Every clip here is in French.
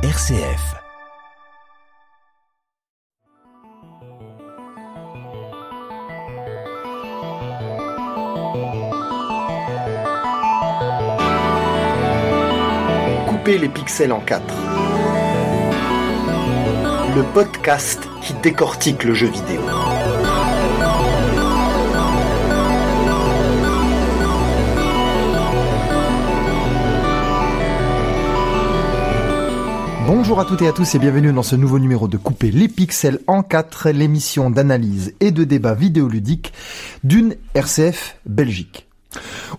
RCF. Coupez les pixels en 4. Le podcast qui décortique le jeu vidéo. Bonjour à toutes et à tous et bienvenue dans ce nouveau numéro de Couper les pixels en 4, l'émission d'analyse et de débat vidéoludique d'une RCF Belgique.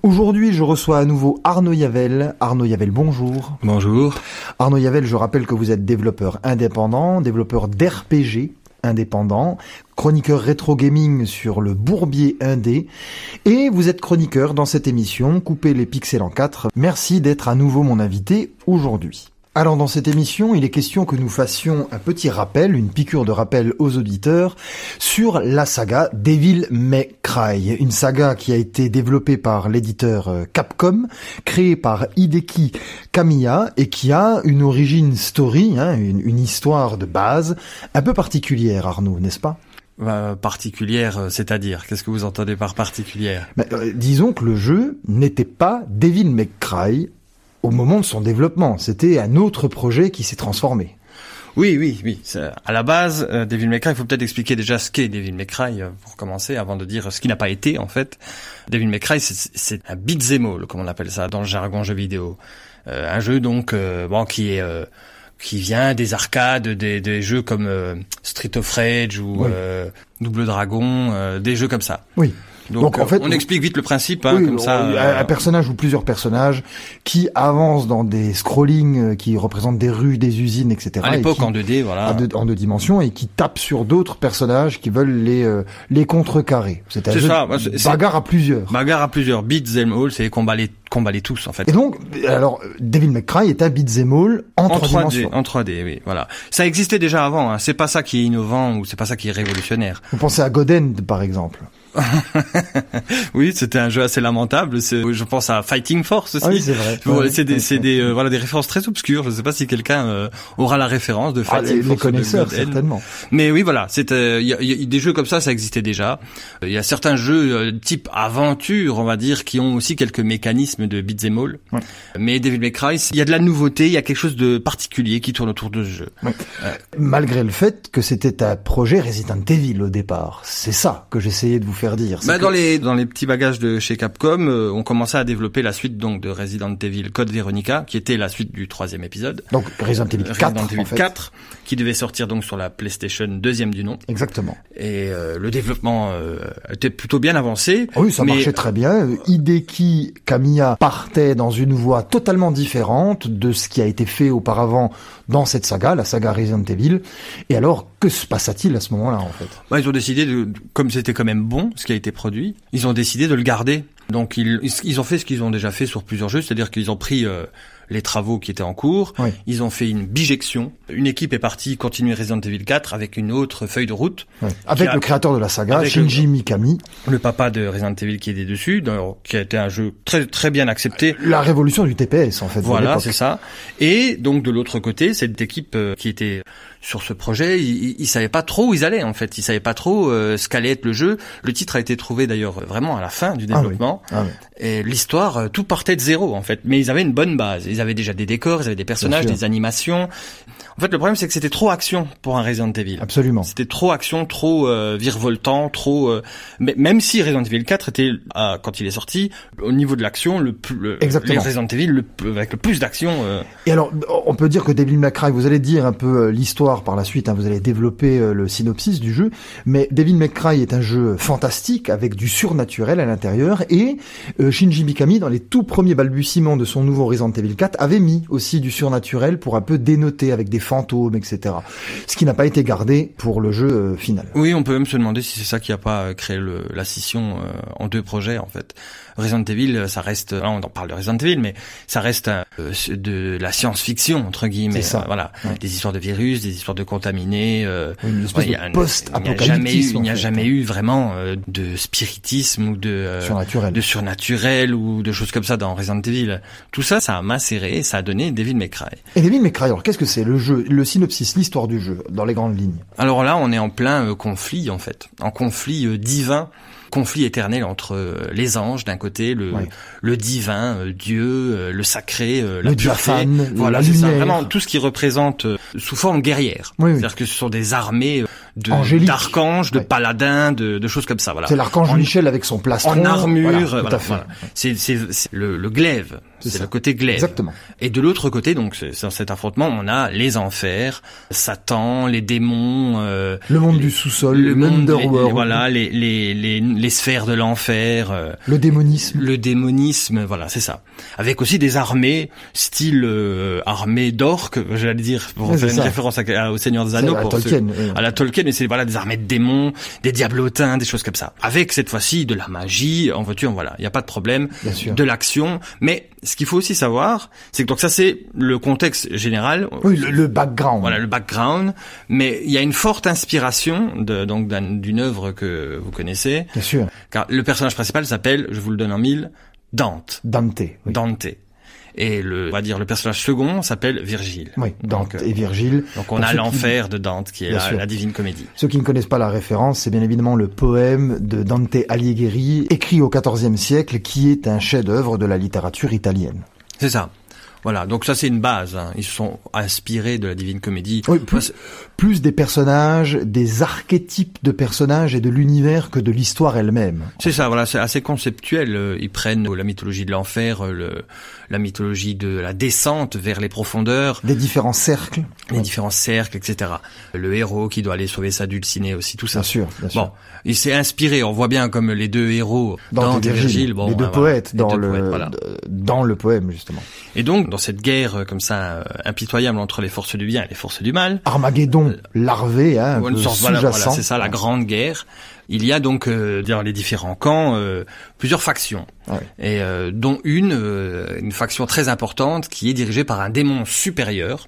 Aujourd'hui, je reçois à nouveau Arnaud Yavel. Arnaud Yavel, bonjour. Bonjour. Arnaud Yavel, je rappelle que vous êtes développeur indépendant, développeur d'RPG indépendant, chroniqueur rétro gaming sur le Bourbier 1D et vous êtes chroniqueur dans cette émission Couper les pixels en 4. Merci d'être à nouveau mon invité aujourd'hui. Alors dans cette émission, il est question que nous fassions un petit rappel, une piqûre de rappel aux auditeurs sur la saga Devil May Cry, une saga qui a été développée par l'éditeur Capcom, créée par Hideki Kamiya et qui a une origin story, une histoire de base un peu particulière, Arnaud, n'est-ce pas ? Particulière, c'est-à-dire, qu'est-ce que vous entendez par particulière ? Disons que le jeu n'était pas Devil May Cry au moment de son développement, c'était un autre projet qui s'est transformé. Oui. À la base, Devil May Cry, il faut peut-être expliquer déjà ce qu'est Devil May Cry pour commencer, avant de dire ce qui n'a pas été en fait. Devil May Cry, c'est un beat'em all, comme on appelle ça dans le jargon jeu vidéo, un jeu donc qui vient des arcades, des jeux comme Street of Rage ou Double Dragon, des jeux comme ça. Oui. Donc en fait, on explique vite le principe, comme ça. Un personnage ou plusieurs personnages qui avancent dans des scrollings qui représentent des rues, des usines, etc. À l'époque, en 2D, voilà. En deux dimensions, et qui tapent sur d'autres personnages qui veulent les contrecarrer. C'est ça. Bagarre à plusieurs. Beat'em all, c'est combat les tous, en fait. Et donc, alors, Devil May Cry est un beat'em all en 3D, oui, voilà. Ça existait déjà avant, C'est pas ça qui est innovant ou c'est pas ça qui est révolutionnaire. Vous pensez à God End, par exemple. Oui, c'était un jeu assez lamentable. Je pense à Fighting Force aussi. Ah oui, c'est vrai. Des références très obscures. Je ne sais pas si quelqu'un aura la référence de Fighting Force. Les connaisseurs, certainement. Mais oui, voilà. Il y a des jeux comme ça, ça existait déjà. Il y a certains jeux type aventure, on va dire, qui ont aussi quelques mécanismes de beat'em all. Ouais. Mais Devil May Cry, il y a de la nouveauté, il y a quelque chose de particulier qui tourne autour de ce jeu. Ouais. Malgré le fait que c'était un projet Resident Evil au départ, c'est ça que j'essayais de vous faire dire. Dans les petits bagages de chez Capcom, on commençait à développer la suite donc de Resident Evil Code Veronica, qui était la suite du 3e épisode. Donc Resident Evil 4, qui devait sortir donc sur la PlayStation 2e du nom. Exactement. Et le développement était plutôt bien avancé. Oh oui, marchait très bien. Hideki Kamiya partait dans une voie totalement différente de ce qui a été fait auparavant dans cette saga, la saga Resident Evil. Et alors, que se passa-t-il à ce moment-là en fait ? Ils ont décidé, comme c'était quand même bon, ce qui a été produit, ils ont décidé de le garder. Donc ils ont fait ce qu'ils ont déjà fait sur plusieurs jeux, c'est-à-dire qu'ils ont pris les travaux qui étaient en cours, oui. Ils ont fait une bijection. Une équipe est partie continuer Resident Evil 4 avec une autre feuille de route. Oui. Avec le créateur de la saga, Shinji Mikami. Le papa de Resident Evil qui était dessus, qui a été un jeu très très bien accepté. La révolution du TPS en fait. Voilà, c'est ça. Et donc de l'autre côté, cette équipe qui était sur ce projet, ils savaient pas trop où ils allaient en fait. Ils savaient pas trop ce qu'allait être le jeu. Le titre a été trouvé d'ailleurs vraiment à la fin du développement. Ah oui. Et l'histoire, tout partait de zéro en fait. Mais ils avaient une bonne base. Ils avaient déjà des décors, ils avaient des personnages, des animations. En fait, le problème, c'est que c'était trop action pour un Resident Evil. Absolument. C'était trop action, trop virevoltant, trop... Mais même si Resident Evil 4 était, quand il est sorti, au niveau de l'action, les Resident Evil avec le plus d'action... Et alors, on peut dire que Devil May Cry, vous allez dire un peu l'histoire par la suite, vous allez développer le synopsis du jeu, mais Devil May Cry est un jeu fantastique, avec du surnaturel à l'intérieur, et Shinji Mikami, dans les tout premiers balbutiements de son nouveau Resident Evil 4, avait mis aussi du surnaturel pour un peu dénoter avec des fantômes, etc. Ce qui n'a pas été gardé pour le jeu final. Oui, on peut même se demander si c'est ça qui n'a pas créé la scission en deux projets, en fait. Resident Evil, ça reste... Là, on en parle de Resident Evil, mais ça reste de la science-fiction, entre guillemets. C'est ça. Voilà. Ouais. Des histoires de virus, des histoires de contaminés. Une espèce de post-apocalyptique. Il n'y a jamais eu vraiment de spiritisme ou de surnaturel ou de choses comme ça dans Resident Evil. Tout ça, ça a macéré, ça a donné Devil May Cry. Et Devil May Cry, alors qu'est-ce que c'est le jeu, le synopsis, l'histoire du jeu, dans les grandes lignes? Alors là, on est en plein conflit, en fait. En conflit divin. Conflit éternel entre les anges d'un côté, le divin, Dieu, le sacré, la pureté, voilà, c'est ça, vraiment tout ce qui représente sous forme guerrière. Oui, oui. C'est-à-dire que ce sont des armées d'archanges, de paladins, de choses comme ça. Voilà. C'est l'archange Michel avec son plastron en armure. Voilà. C'est le glaive. C'est le côté glaive. Exactement. Et de l'autre côté, donc, dans cet affrontement, on a les enfers, Satan, les démons, le monde du sous-sol, le underworld, voilà, les sphères de l'enfer, le démonisme, voilà, c'est ça. Avec aussi des armées, style armée d'orques, j'allais dire, pour faire une référence au Seigneur des Anneaux, à la Tolkien, mais c'est voilà des armées de démons, des diablotins, des choses comme ça. Avec cette fois-ci de la magie, en voiture, voilà, il y a pas de problème, de l'action, mais ce qu'il faut aussi savoir, c'est que donc ça c'est le contexte général. Oui, le background. Voilà, le background. Mais il y a une forte inspiration d'une œuvre que vous connaissez. Bien sûr. Car le personnage principal s'appelle, je vous le donne en mille, Dante. Dante. Oui. Dante. Et le personnage second s'appelle Virgile. Oui, Dante et Virgile. Donc on a l'enfer de Dante qui est la Divine Comédie. Ceux qui ne connaissent pas la référence, c'est bien évidemment le poème de Dante Alighieri, écrit au XIVe siècle, qui est un chef-d'œuvre de la littérature italienne. C'est ça. Voilà, donc ça c'est une base, hein. Ils se sont inspirés de la Divine Comédie. Oui, plus des personnages, des archétypes de personnages et de l'univers que de l'histoire elle-même. C'est ça, voilà, c'est assez conceptuel. Ils prennent la mythologie de l'enfer, la mythologie de la descente vers les profondeurs. Des différents cercles. Différents cercles, etc. Le héros qui doit aller sauver sa dulcinée aussi, tout ça. Bien sûr, bien sûr. Bon, il s'est inspiré, on voit bien comme les deux héros, Dante et Virgile. Bon, les deux poètes dans le poème, justement. Et donc, dans cette guerre comme ça impitoyable entre les forces du bien et les forces du mal. Armageddon, larvé, hein, une sorte, voilà, c'est ça, la grande guerre. Il y a donc dans les différents camps plusieurs factions, et dont une faction très importante qui est dirigée par un démon supérieur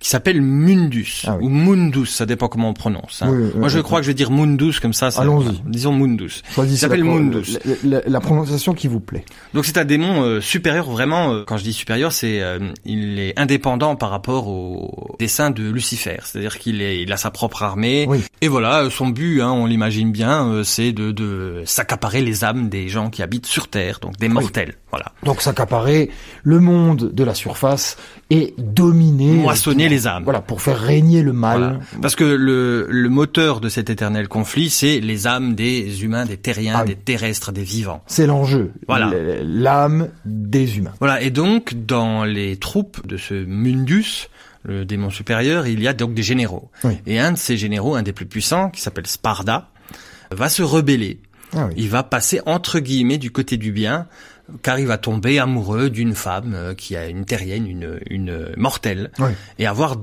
qui s'appelle Mundus, ou Mundus, ça dépend comment on prononce. Hein. Oui, moi, je crois que je vais dire Mundus comme ça. Allons-y. Disons Mundus. Il s'appelle Mundus. La prononciation qui vous plaît. Donc c'est un démon supérieur, vraiment. Quand je dis supérieur, c'est il est indépendant par rapport au dessein de Lucifer. C'est-à-dire qu'il a sa propre armée. Oui. Et voilà, son but, hein, on l'imagine bien, c'est de s'accaparer les âmes des gens qui habitent sur Terre, donc des mortels. Oui. Voilà. Donc s'accaparer le monde de la surface et dominer, moissonner les âmes. Voilà, pour faire régner le mal. Voilà. Parce que le moteur de cet éternel conflit, c'est les âmes des humains, des terriens, des terrestres, des vivants. C'est l'enjeu. Voilà. L'âme des humains. Voilà. Et donc, dans les troupes de ce Mundus, le démon supérieur, il y a donc des généraux. Oui. Et un de ces généraux, un des plus puissants, qui s'appelle Sparda, va se rebeller. Ah oui. Il va passer, entre guillemets, du côté du bien, car il va tomber amoureux d'une femme qui a une terrienne, une mortelle, et avoir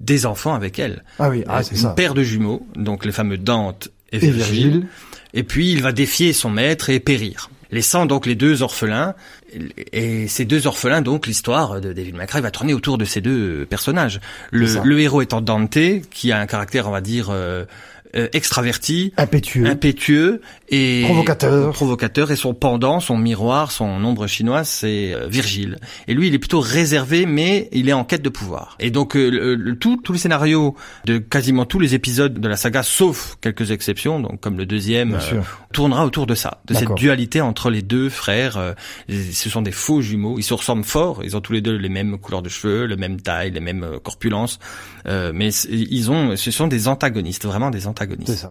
des enfants avec elle. Ah oui, c'est ça. Une paire de jumeaux, donc les fameux Dante et Virgile. Et puis il va défier son maître et périr, laissant donc les deux orphelins. Et ces deux orphelins, donc l'histoire de Devil May Cry va tourner autour de ces deux personnages. Le héros étant Dante, qui a un caractère, on va dire, extraverti, impétueux et provocateur, et son pendant, son miroir, son ombre chinoise, c'est Virgile. Et lui, il est plutôt réservé, mais il est en quête de pouvoir. Et donc tous les scénarios de quasiment tous les épisodes de la saga, sauf quelques exceptions, donc comme le deuxième, tournera autour de ça, de cette dualité entre les deux frères. Ce sont des faux jumeaux, ils se ressemblent fort, ils ont tous les deux les mêmes couleurs de cheveux, la même taille, les mêmes corpulences, mais ce sont des antagonistes, vraiment des antagonistes. C'est ça.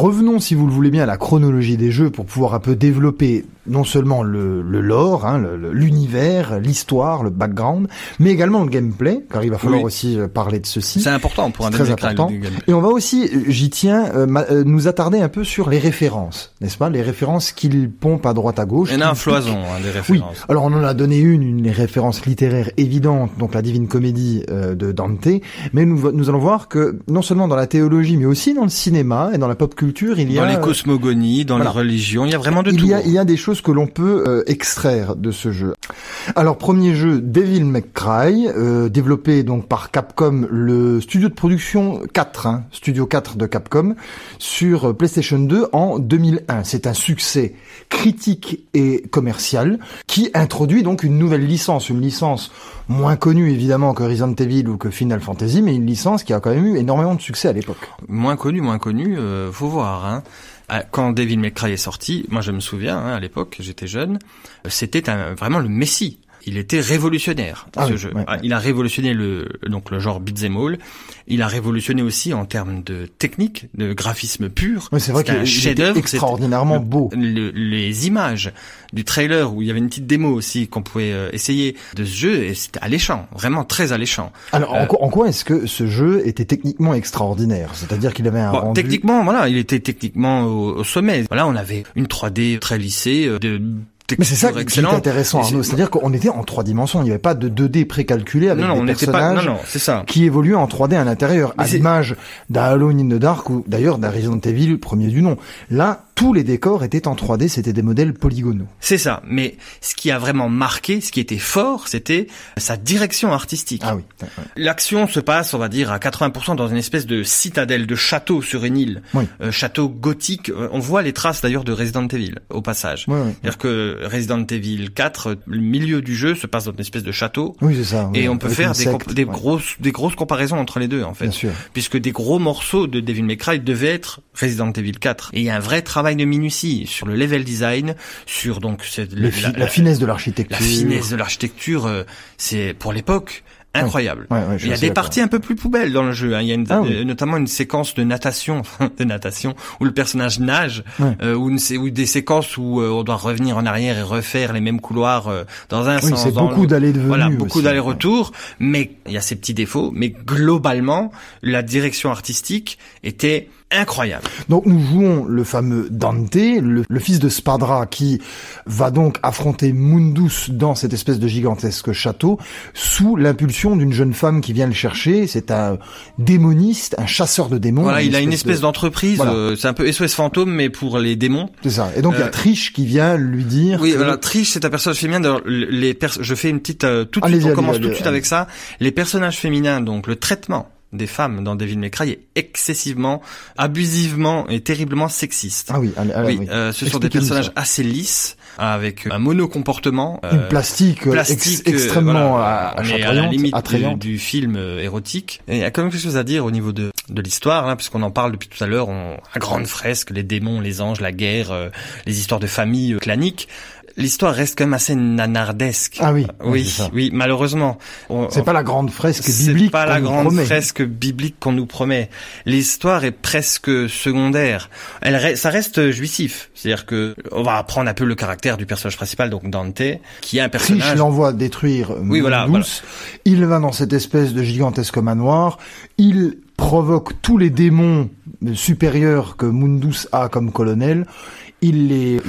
revenons, si vous le voulez bien, à la chronologie des jeux pour pouvoir un peu développer non seulement le lore, hein, l'univers, l'histoire, le background, mais également le gameplay, car il va falloir aussi parler de ceci. C'est important pour un très important. Et on va aussi, j'y tiens, nous attarder un peu sur les références, n'est-ce pas, les références qu'il pompe à droite à gauche. Il y en a un floison, hein, des références. Oui. Alors on en a donné une référence littéraire évidente, donc la Divine Comédie de Dante, mais nous allons voir que non seulement dans la théologie, mais aussi dans le cinéma et dans la pop culture, il y a dans les cosmogonies, dans les religions, il y a vraiment de tout. Il y a des choses que l'on peut extraire de ce jeu. Alors, premier jeu, Devil May Cry, développé donc par Capcom, le studio de production 4, hein, Studio 4 de Capcom, sur PlayStation 2 en 2001. C'est un succès critique et commercial qui introduit donc une nouvelle licence, une licence moins connue évidemment que Resident Evil ou que Final Fantasy, mais une licence qui a quand même eu énormément de succès à l'époque. Moins connue, faut voir, hein. Quand Devil May Cry est sorti, moi je me souviens, hein, à l'époque, j'étais jeune, c'était vraiment le messie. Il était révolutionnaire, ce jeu. Ouais. Il a révolutionné le genre beat'em all. Il a révolutionné aussi en termes de technique, de graphisme pur. Ouais, c'est vrai qu'il était extraordinairement beau. Les images du trailer, où il y avait une petite démo aussi qu'on pouvait essayer de ce jeu, et c'était alléchant, vraiment très alléchant. Alors, en quoi est-ce que ce jeu était techniquement extraordinaire? C'est-à-dire qu'il avait un rendu... Techniquement, voilà, il était techniquement au sommet. Voilà, on avait une 3D très lissée, mais c'est ça qui est intéressant, Arnaud, c'est-à-dire qu'on était en trois dimensions, il n'y avait pas de 2D précalculé avec des personnages c'est ça, qui évoluaient en 3D à l'intérieur, à l'image d'un Alone in the Dark ou d'ailleurs d'un Resident Evil premier du nom. Là, tous les décors étaient en 3D, c'était des modèles polygonaux. C'est ça, mais ce qui a vraiment marqué, ce qui était fort, c'était sa direction artistique. Ah oui. L'action se passe, on va dire, à 80% dans une espèce de citadelle, de château sur une île, château gothique. On voit les traces d'ailleurs de Resident Evil, au passage. C'est-à-dire que Resident Evil 4, le milieu du jeu se passe dans une espèce de château. Oui, c'est ça. Et on peut faire des grosses comparaisons entre les deux, en fait. Bien sûr. Puisque des gros morceaux de Devil May Cry devaient être Resident Evil 4. Et il y a un vrai travail de minutie sur le level design, sur donc la finesse de l'architecture. La finesse de l'architecture, c'est pour l'époque incroyable. Ouais, il y a des parties un peu plus poubelles dans le jeu, hein. Il y a notamment une séquence de natation, où le personnage nage, ou des séquences où on doit revenir en arrière et refaire les mêmes couloirs dans un sens. C'est beaucoup d'aller-retour. Voilà, beaucoup d'aller-retour, mais il y a ces petits défauts. Mais globalement, la direction artistique était incroyable. Donc nous jouons le fameux Dante, le fils de Sparda, qui va donc affronter Mundus dans cette espèce de gigantesque château sous l'impulsion d'une jeune femme qui vient le chercher. C'est un démoniste, un chasseur de démons. Voilà, il a une espèce d'entreprise, c'est un peu SOS Fantôme mais pour les démons. C'est ça. Et donc il y a Trish qui vient lui dire... Oui, voilà, Trish c'est un personnage féminin. D'ailleurs, je fais une petite... on commence tout de suite avec ça. Les personnages féminins, donc le traitement des femmes dans Devil May Cry est excessivement, abusivement et terriblement sexiste. Ce sont des personnages assez lisses, avec un monocomportement, une plastique extrêmement attrayante, à la limite du film érotique. Et il y a quand même quelque chose à dire au niveau de l'histoire, hein, puisqu'on en parle depuis tout à l'heure, à grande fresque, les démons, les anges, la guerre, les histoires de famille claniques. L'histoire reste quand même assez nanardesque. Ah oui. Oui, malheureusement. C'est pas la grande fresque biblique. C'est pas la grande fresque biblique qu'on nous promet. L'histoire est presque secondaire. Ça reste jouissif. C'est-à-dire que, on va apprendre un peu le caractère du personnage principal, donc Dante, qui est un personnage. Trish l'envoie détruire Mundus. Oui, voilà. Il va dans cette espèce de gigantesque manoir. Il provoque tous les démons supérieurs que Mundus a comme colonel. Il les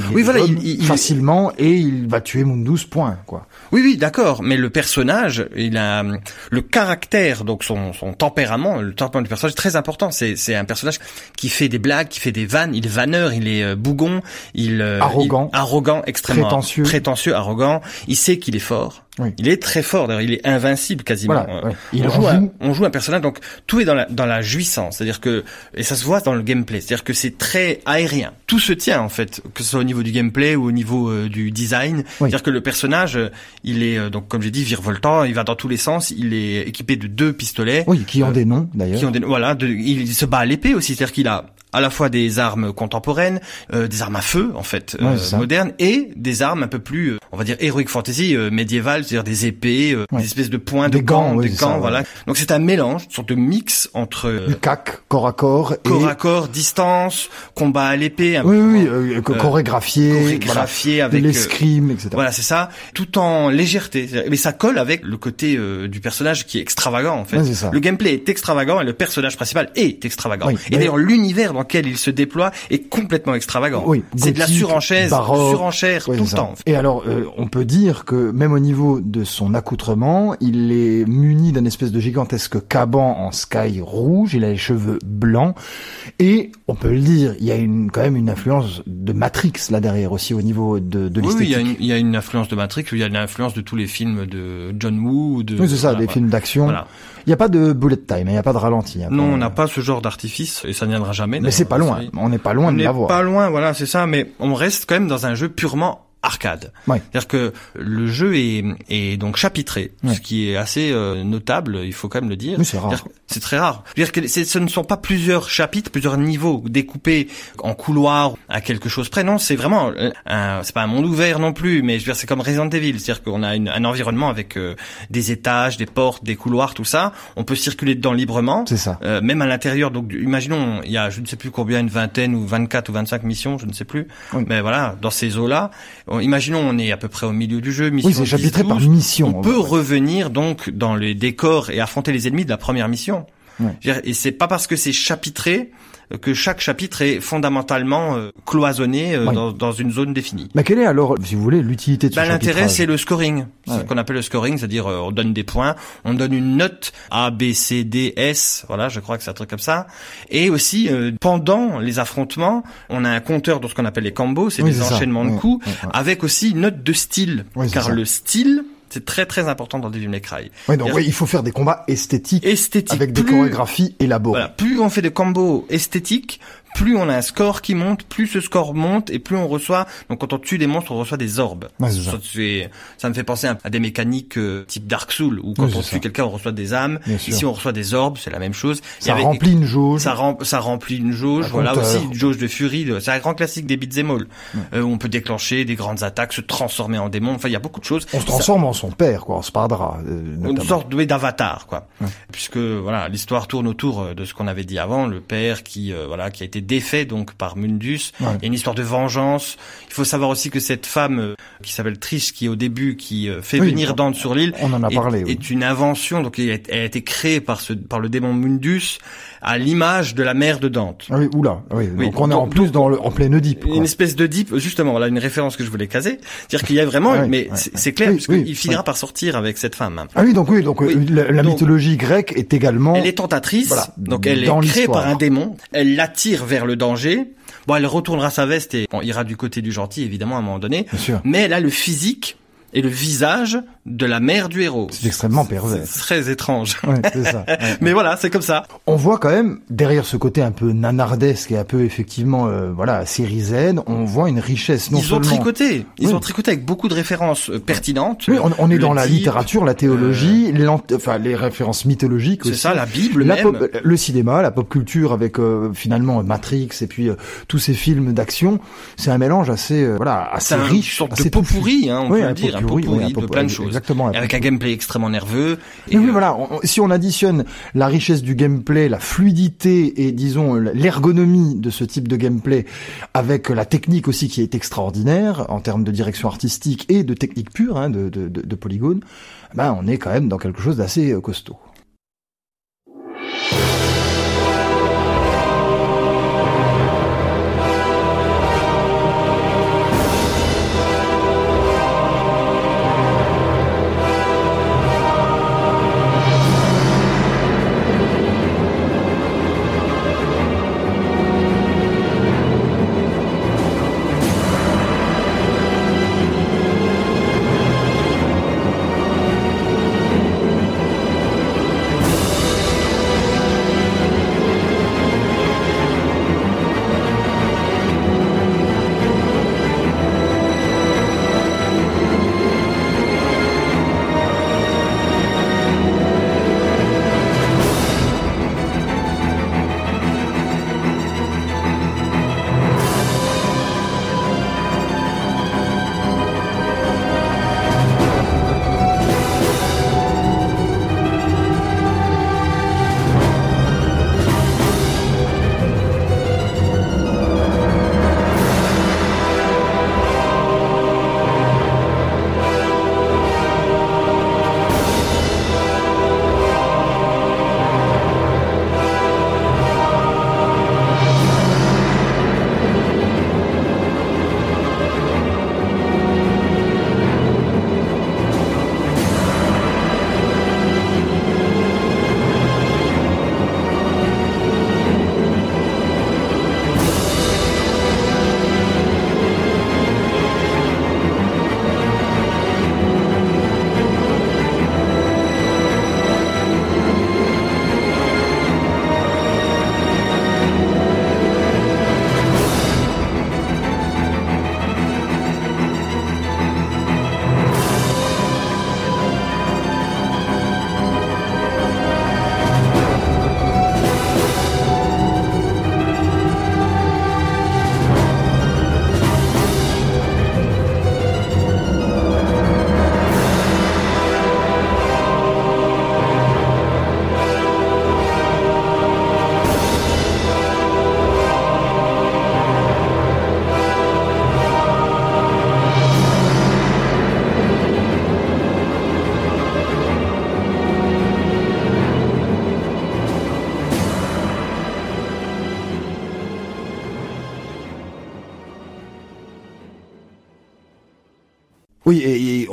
facilement, et il va tuer Mundus, point, quoi. Oui, d'accord, mais le personnage, il a le caractère, donc son tempérament, le tempérament du personnage est très important. C'est un personnage qui fait des blagues, qui fait des vannes, il est vanneur, il est bougon, il est arrogant, extrêmement prétentieux, arrogant, il sait qu'il est fort. Oui. Il est très fort, d'ailleurs, il est invincible quasiment. Voilà, ouais. On joue un personnage, donc tout est dans la jouissance, c'est-à-dire que, et ça se voit dans le gameplay, c'est-à-dire que c'est très aérien. Tout se tient en fait, que ce soit au niveau du gameplay ou au niveau du design, c'est-à-dire que le personnage, il est donc comme j'ai dit virevoltant, il va dans tous les sens, il est équipé de 2 pistolets. Oui, qui ont des noms d'ailleurs. Voilà, il se bat à l'épée aussi, c'est-à-dire qu'il a à la fois des armes contemporaines, des armes à feu en fait, modernes, et des armes un peu plus, on va dire, heroic fantasy, médiévales, c'est-à-dire des épées, des espèces de poings, de gants, voilà. Donc c'est un mélange, une sorte de mix entre du CAC, corps à corps, distance, combat à l'épée, chorégraphié avec l'escrime, etc. Voilà, c'est ça, tout en légèreté. Mais ça colle avec le côté du personnage qui est extravagant en fait. Oui, le gameplay est extravagant et le personnage principal est extravagant. Oui, et d'ailleurs l'univers dans lequel il se déploie est complètement extravagant. Oui, c'est de la surenchère tout le temps. Et alors on peut dire que même au niveau de son accoutrement, il est muni d'un espèce de gigantesque caban en sky rouge, il a les cheveux blancs et on peut le dire, il y a quand même une influence de Matrix là derrière aussi au niveau de l'esthétique. Oui, il y a une influence de Matrix, il y a une influence de tous les films de John Woo, films d'action. Voilà. Il n'y a pas de bullet time, il n'y a pas de ralenti. Non, on n'a pas ce genre d'artifice, et ça ne viendra jamais. Mais c'est pas loin, on n'est pas loin de l'avoir. On n'est pas loin, voilà, c'est ça, mais on reste quand même dans un jeu purement arcade. Ouais. C'est-à-dire que le jeu est donc chapitré, ce qui est assez notable, il faut quand même le dire. Mais c'est rare. C'est très rare. C'est-à-dire que ce ne sont pas plusieurs chapitres, plusieurs niveaux découpés en couloirs à quelque chose près. Non, c'est vraiment c'est pas un monde ouvert non plus, mais je veux dire, c'est comme Resident Evil. C'est-à-dire qu'on a un environnement avec des étages, des portes, des couloirs, tout ça. On peut circuler dedans librement. C'est ça. Même à l'intérieur. Donc, imaginons, il y a, je ne sais plus combien, une vingtaine ou 24 ou 25 missions, je ne sais plus. Oui. Mais voilà, dans ces eaux-là. Imaginons, on est à peu près au milieu du jeu, mission. Oui, c'est chapitré par mission. On peut revenir donc dans les décors et affronter les ennemis de la première mission. Ouais. Et c'est pas parce que c'est chapitré que chaque chapitre est fondamentalement cloisonné dans une zone définie. Mais quelle est alors, si vous voulez, l'utilité de ce chapitrage ? L'intérêt, c'est le scoring. C'est ce qu'on appelle le scoring, c'est-à-dire on donne des points, on donne une note A, B, C, D, S, voilà, je crois que c'est un truc comme ça. Et aussi, pendant les affrontements, on a un compteur de ce qu'on appelle les combos, c'est des enchaînements de coups, avec aussi une note de style, car le style... c'est très très important dans Devil May Cry. Oui, donc il faut faire des combats esthétiques avec des chorégraphies élaborées. Voilà, plus on fait de combos esthétiques, plus on a un score qui monte, plus ce score monte et plus on reçoit. Donc quand on tue des monstres, on reçoit des orbes. Ouais, ça me fait penser à des mécaniques type Dark Souls où quand on tue quelqu'un, on reçoit des âmes. Ici, on reçoit des orbes, c'est la même chose. Remplit une jauge. Ça remplit une jauge. Voilà compteur. Aussi une jauge de furie. C'est un grand classique des beat'em all. On peut déclencher des grandes attaques, se transformer en démon. Enfin, il y a beaucoup de choses. On se transforme en son père, quoi, en Sparda. Une sorte d'avatar, quoi. Ouais. Puisque voilà, l'histoire tourne autour de ce qu'on avait dit avant, le père qui a été défait donc par Mundus. Ouais. Il y a une histoire de vengeance. Il faut savoir aussi que cette femme qui s'appelle Trish, qui au début fait venir Dante sur l'île, on en a parlé, est une invention. Donc elle a été créée par le démon Mundus à l'image de la mère de Dante. Ah oui, oula. Oui. Oui. Donc on est en plus en plein Oedipe. Une espèce d'Oedipe, justement. Voilà une référence que je voulais caser. C'est-à-dire qu'il y a vraiment, c'est clair, parce qu'il finira par sortir avec cette femme. Ah oui, donc la mythologie grecque est également. Elle est tentatrice. Voilà, donc elle est créée par un démon. Elle l'attire vers le danger. Bon, elle retournera sa veste et ira du côté du gentil, évidemment, à un moment donné. Bien sûr. Mais elle a le physique et le visage de la mère du héros. C'est extrêmement pervers. C'est très étrange. Ouais, c'est ça. Ouais. Mais voilà, c'est comme ça. On voit quand même, derrière ce côté un peu nanardesque et un peu effectivement, série Z, on voit une richesse. Ils ont tricoté avec beaucoup de références pertinentes. Oui, on est dans la littérature, la théologie, les références mythologiques aussi. C'est ça, la Bible même. Le cinéma, la pop culture avec finalement Matrix et puis tous ces films d'action. C'est un mélange assez riche. C'est une sorte de pot pourri, hein, on peut le dire. Un pot pourri de plein de choses. Exactement. Et avec un gameplay extrêmement nerveux. Et voilà, si on additionne la richesse du gameplay, la fluidité et disons l'ergonomie de ce type de gameplay avec la technique aussi qui est extraordinaire en termes de direction artistique et de technique pure, hein, de polygone, ben on est quand même dans quelque chose d'assez costaud.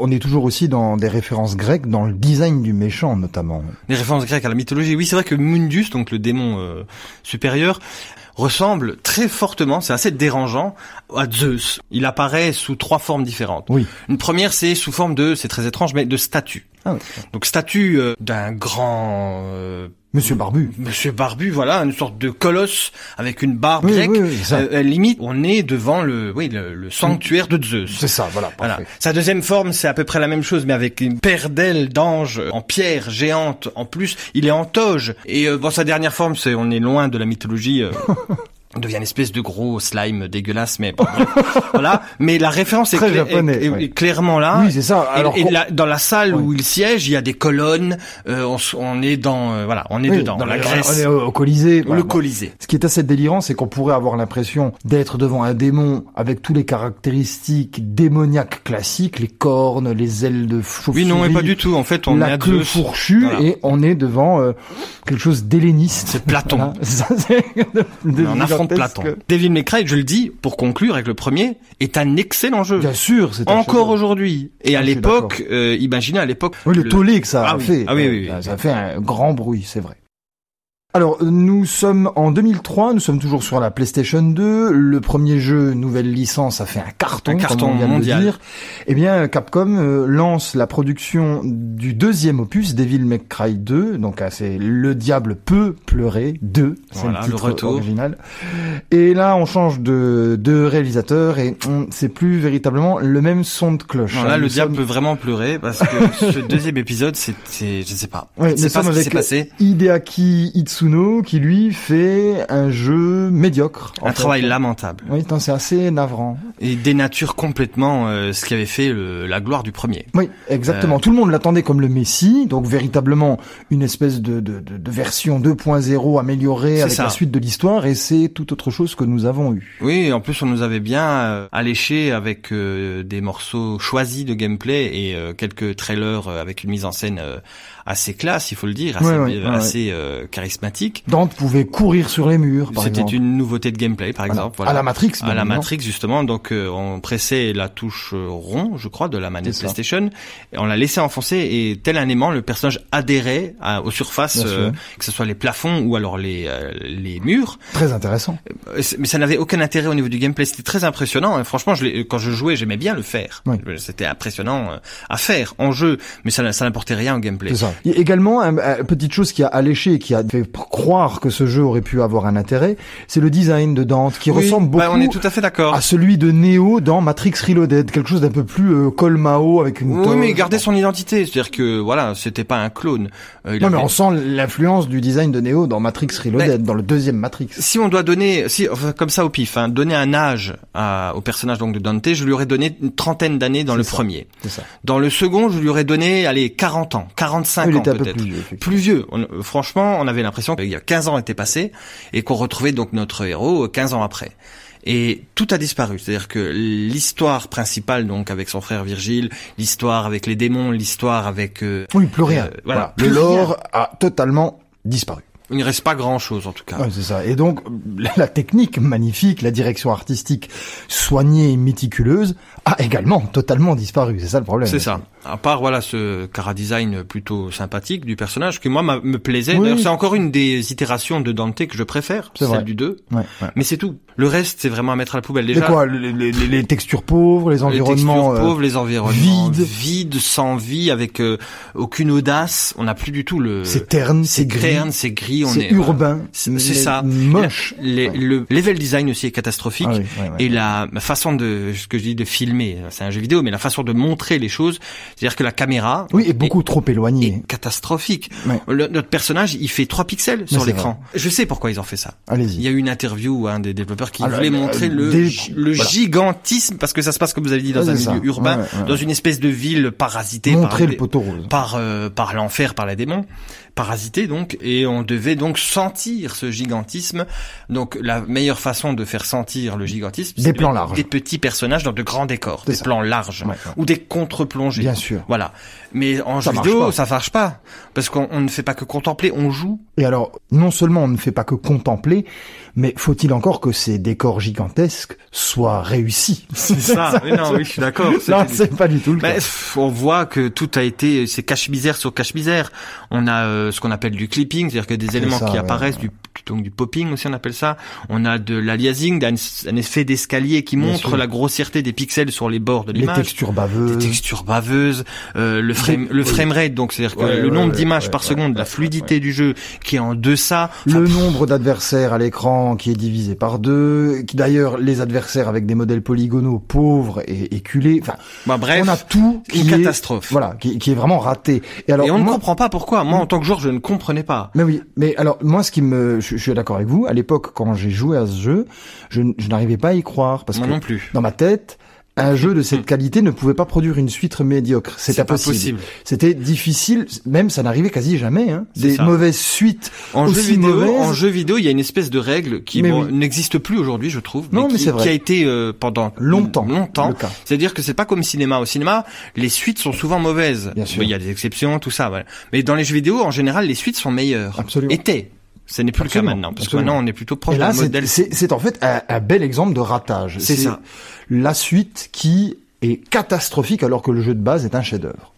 on est toujours aussi dans des références grecques, dans le design du méchant notamment. Des références grecques à la mythologie. Oui, c'est vrai que Mundus, donc le démon supérieur, ressemble très fortement, c'est assez dérangeant, à Zeus. Il apparaît sous trois formes différentes. Oui. Une première, c'est sous forme de, c'est très étrange, mais de statue. Ah oui. Donc statue d'un grand... Monsieur Barbu, voilà, une sorte de colosse avec une barbe grecque. Oui, limite, on est devant le sanctuaire de Zeus. C'est ça, voilà, parfait. Voilà. Sa deuxième forme, c'est à peu près la même chose, mais avec une paire d'ailes d'ange en pierre géante. En plus, il est en toge. Et bon, sa dernière forme, c'est on est loin de la mythologie. On devient une espèce de gros slime dégueulasse, mais bon, voilà. Mais la référence est, est clairement là. Oui, c'est ça. Alors, dans la salle où il siège, il y a des colonnes. On est dans, voilà, on est dedans. Dans la Grèce, on est au Colisée. Voilà. Le Colisée. Ce qui est assez délirant, c'est qu'on pourrait avoir l'impression d'être devant un démon avec tous les caractéristiques démoniaques classiques, les cornes, les ailes de chauve-souris. Oui, non, mais pas du tout. En fait, on est à queue fourchue, voilà. Et on est devant quelque chose d'helléniste. C'est Platon. Voilà. De Platon. Devil May Cry, je le dis, pour conclure avec le premier, est un excellent jeu. Bien sûr, c'est encore aujourd'hui. Et à l'époque, imaginez à l'époque... Oui, le tollé que ça a fait. Ah oui, oui. Ça a fait un grand bruit, c'est vrai. Alors, nous sommes en 2003, nous sommes toujours sur la PlayStation 2. Le premier jeu, nouvelle licence, a fait un carton comme on vient mondial. De le dire. Eh bien, Capcom lance la production du deuxième opus, Devil May Cry 2. Donc, c'est Le Diable peut pleurer 2. C'est voilà, le titre original. Et là, on change de réalisateur et c'est plus véritablement le même son de cloche. Non, là, Le Diable peut vraiment pleurer parce que ce deuxième épisode, je sais pas. Ouais, c'est pas ce qui s'est passé. Hideaki Itsuno, qui lui fait un jeu médiocre. Un travail lamentable. Oui, c'est assez navrant. Et dénature complètement ce qui avait fait la gloire du premier. Oui, exactement. Tout le monde l'attendait comme le Messie, donc véritablement une espèce de version 2.0 améliorée avec la suite de l'histoire, et c'est tout autre chose que nous avons eu. Oui, en plus on nous avait bien alléché avec des morceaux choisis de gameplay et quelques trailers avec une mise en scène assez classe, il faut le dire, assez charismatique. Dante pouvait courir sur les murs, par exemple. C'était une nouveauté de gameplay, par exemple. Voilà. À la Matrix. À la Matrix, justement. Donc, on pressait la touche rond, je crois, de la manette PlayStation. Et on la laissait enfoncer et tel un aimant, le personnage adhérait aux surfaces, que ce soit les plafonds ou alors les murs. Très intéressant. Mais ça n'avait aucun intérêt au niveau du gameplay. C'était très impressionnant. Et franchement, quand je jouais, j'aimais bien le faire. Oui. C'était impressionnant à faire en jeu, mais ça n'apportait rien au gameplay. C'est ça. Il y a également une petite chose qui a alléché et qui a fait croire que ce jeu aurait pu avoir un intérêt, c'est le design de Dante qui ressemble beaucoup on est tout à fait d'accord. À celui de Neo dans Matrix Reloaded, quelque chose d'un peu plus colmao avec une toge. Oui, mais garder son identité, c'est-à-dire que voilà, c'était pas un clone. Mais on sent l'influence du design de Neo dans Matrix Reloaded, dans le deuxième Matrix. Si on doit donner, comme ça au pif, donner un âge au personnage donc de Dante, je lui aurais donné une trentaine d'années dans premier. C'est ça. Dans le second, je lui aurais donné 40 ans, 45 ans peut-être. Plus vieux. Franchement, on avait l'impression qu'il y a 15 ans était passé et qu'on retrouvait donc notre héros 15 ans après. Et tout a disparu, c'est-à-dire que l'histoire principale, donc avec son frère Virgile, l'histoire avec les démons, l'histoire avec... plus rien. Voilà. Le lore a totalement disparu. Il ne reste pas grand-chose, en tout cas. Ouais, c'est ça. Et donc, la technique magnifique, la direction artistique soignée et méticuleuse a également totalement disparu. C'est ça le problème. C'est ça. À part, voilà, ce chara-design plutôt sympathique du personnage qui, moi, me plaisait. Oui. D'ailleurs, c'est encore une des itérations de Dante que je préfère, celle du 2. Ouais. Mais c'est tout. Le reste, c'est vraiment à mettre à la poubelle. Déjà. C'est quoi? Les textures pauvres, les environnements... Vides, sans vie, avec aucune audace. On n'a plus du tout le... C'est terne, c'est gris. C'est urbain, c'est ça. Moche. Le level design aussi est catastrophique. Et la façon de filmer, c'est un jeu vidéo, mais la façon de montrer les choses, c'est-à-dire que la caméra est beaucoup trop éloignée, catastrophique. Ouais. Notre personnage, il fait 3 pixels sur l'écran. Je sais pourquoi ils ont fait ça. Allez-y. Il y a eu une interview des développeurs qui voulait montrer le gigantisme, parce que ça se passe, comme vous avez dit, dans un milieu urbain, dans une espèce de ville parasitée par l'enfer, par les démons. Parasité donc, et on devait donc sentir ce gigantisme. Donc la meilleure façon de faire sentir le gigantisme, c'est plans larges, des petits personnages dans de grands décors, plans larges ou des contre-plongées. Bien sûr. Voilà. Mais en jeu vidéo, ça marche pas. Parce qu'on ne fait pas que contempler, on joue. Et alors, non seulement on ne fait pas que contempler, mais faut-il encore que ces décors gigantesques soient réussis? C'est ça, mais non, oui, je suis d'accord. Non, c'est pas du tout le cas. On voit que tout a été, c'est cache-misère sur cache-misère. On a ce qu'on appelle du clipping, c'est-à-dire que des éléments qui apparaissent, donc du popping aussi on appelle ça. On a de l'aliasing, un effet d'escalier qui montre la grossièreté des pixels sur les bords de l'image. Les textures baveuses. Le framerate, donc c'est-à-dire que le nombre d'images par seconde, la fluidité du jeu qui est en deçà, le nombre d'adversaires à l'écran qui est divisé par deux, qui d'ailleurs les adversaires avec des modèles polygonaux pauvres et culés, enfin bref, on a tout qui une catastrophe. Voilà, qui est vraiment raté. Et alors on ne comprend pas pourquoi. Moi en tant que joueur, je ne comprenais pas. Mais oui, mais alors moi ce qui me je suis d'accord avec vous, à l'époque quand j'ai joué à ce jeu, je n'arrivais pas à y croire parce que non plus. Dans ma tête, un jeu de cette qualité ne pouvait pas produire une suite médiocre. C'était impossible. C'était difficile, même ça n'arrivait quasi jamais. Hein. Des mauvaises suites en jeu vidéo, il y a une espèce de règle qui n'existe plus aujourd'hui, je trouve, qui a été pendant longtemps. C'est-à-dire que c'est pas comme cinéma. Au cinéma, les suites sont souvent mauvaises. Bien sûr. Il y a des exceptions, tout ça. Voilà. Mais dans les jeux vidéo, en général, les suites sont meilleures. Absolument. Ce n'est plus le cas maintenant, parce que maintenant on est plutôt proche d'un modèle. C'est en fait un bel exemple de ratage. C'est ça. La suite qui est catastrophique alors que le jeu de base est un chef-d'œuvre.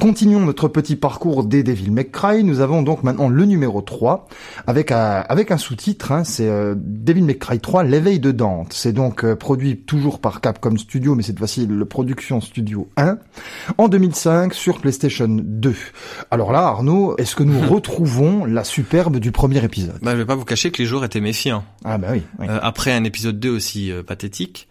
Continuons notre petit parcours des Devil May Cry. Nous avons donc maintenant le numéro 3 avec un sous-titre, hein, c'est Devil May Cry 3, l'éveil de Dante. C'est donc produit toujours par Capcom Studio, mais cette fois-ci le Production Studio 1, en 2005 sur PlayStation 2. Alors là, Arnaud, est-ce que nous retrouvons la superbe du premier épisode? Bah, je vais pas vous cacher que les joueurs étaient méfiants. Ah bah oui. Oui. Après un épisode 2 aussi pathétique.